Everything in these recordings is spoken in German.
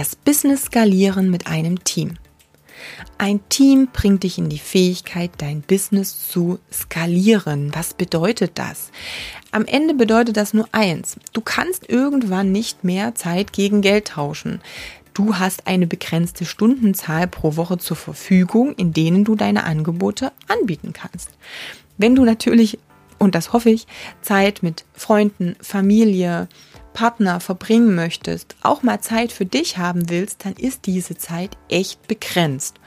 Das Business skalieren mit einem Team. Ein Team bringt dich in die Fähigkeit, dein Business zu skalieren. Was bedeutet das? Am Ende bedeutet das nur eins: Du kannst irgendwann nicht mehr Zeit gegen Geld tauschen. Du hast eine begrenzte Stundenzahl pro Woche zur Verfügung, in denen du deine Angebote anbieten kannst. Wenn du natürlich, und das hoffe ich, Zeit mit Freunden, Familie, Partner verbringen möchtest, auch mal Zeit für dich haben willst, dann ist diese Zeit echt begrenzt.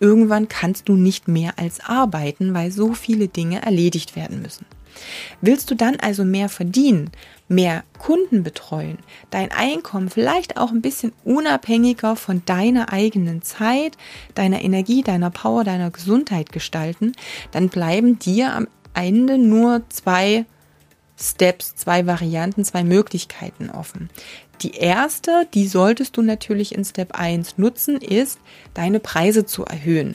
Irgendwann kannst du nicht mehr als arbeiten, weil so viele Dinge erledigt werden müssen. Willst du dann also mehr verdienen, mehr Kunden betreuen, dein Einkommen vielleicht auch ein bisschen unabhängiger von deiner eigenen Zeit, deiner Energie, deiner Power, deiner Gesundheit gestalten, dann bleiben dir am Ende nur zwei Steps, zwei Varianten, zwei Möglichkeiten offen. Die erste, die solltest du natürlich in Step 1 nutzen, ist, deine Preise zu erhöhen.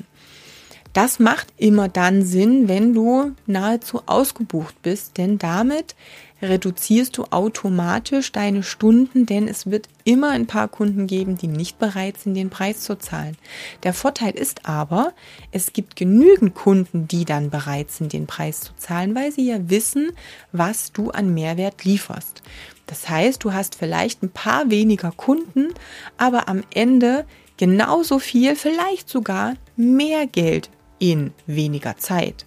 Das macht immer dann Sinn, wenn du nahezu ausgebucht bist, denn damit reduzierst du automatisch deine Stunden, denn es wird immer ein paar Kunden geben, die nicht bereit sind, den Preis zu zahlen. Der Vorteil ist aber, es gibt genügend Kunden, die dann bereit sind, den Preis zu zahlen, weil sie ja wissen, was du an Mehrwert lieferst. Das heißt, du hast vielleicht ein paar weniger Kunden, aber am Ende genauso viel, vielleicht sogar mehr Geld in weniger Zeit.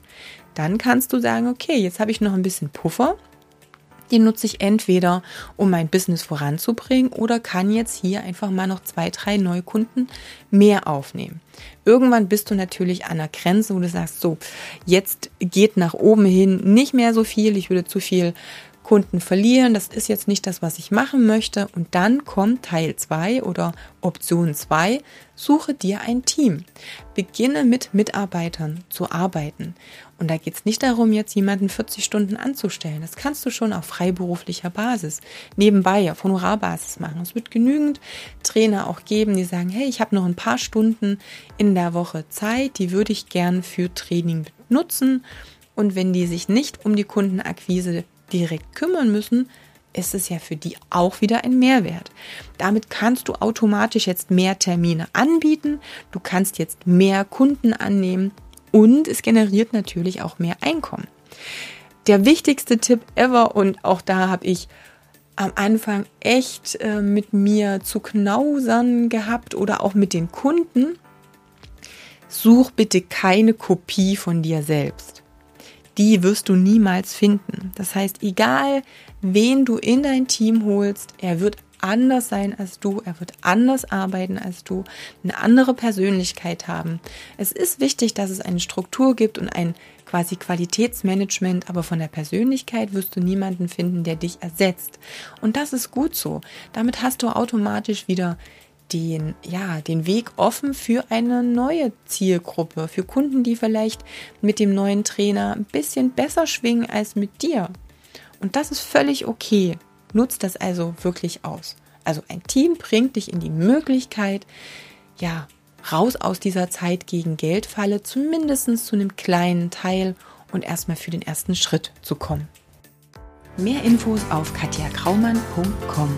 Dann kannst du sagen, okay, jetzt habe ich noch ein bisschen Puffer. Den nutze ich entweder, um mein Business voranzubringen oder kann jetzt hier einfach mal noch 2, 3 Neukunden mehr aufnehmen. Irgendwann bist du natürlich an der Grenze, wo du sagst, so, jetzt geht nach oben hin nicht mehr so viel, ich würde zu viel Kunden verlieren, das ist jetzt nicht das, was ich machen möchte. Und dann kommt Teil 2 oder Option 2, suche dir ein Team. Beginne mit Mitarbeitern zu arbeiten. Und da geht es nicht darum, jetzt jemanden 40 Stunden anzustellen. Das kannst du schon auf freiberuflicher Basis, nebenbei auf Honorarbasis machen. Es wird genügend Trainer auch geben, die sagen, hey, ich habe noch ein paar Stunden in der Woche Zeit, die würde ich gern für Training nutzen. Und wenn die sich nicht um die Kundenakquise direkt kümmern müssen, ist es ja für die auch wieder ein Mehrwert. Damit kannst du automatisch jetzt mehr Termine anbieten, du kannst jetzt mehr Kunden annehmen und es generiert natürlich auch mehr Einkommen. Der wichtigste Tipp ever, und auch da habe ich am Anfang echt mit mir zu knausern gehabt oder auch mit den Kunden: Such bitte keine Kopie von dir selbst. Die wirst du niemals finden. Das heißt, egal wen du in dein Team holst, er wird anders sein als du, er wird anders arbeiten als du, eine andere Persönlichkeit haben. Es ist wichtig, dass es eine Struktur gibt und ein quasi Qualitätsmanagement, aber von der Persönlichkeit wirst du niemanden finden, der dich ersetzt. Und das ist gut so. Damit hast du automatisch wieder den Weg offen für eine neue Zielgruppe, für Kunden, die vielleicht mit dem neuen Trainer ein bisschen besser schwingen als mit dir. Und das ist völlig okay. Nutzt das also wirklich aus. Also ein Team bringt dich in die Möglichkeit, raus aus dieser Zeit gegen Geldfalle, zumindest zu einem kleinen Teil und erstmal für den ersten Schritt zu kommen. Mehr Infos auf katjagraumann.com.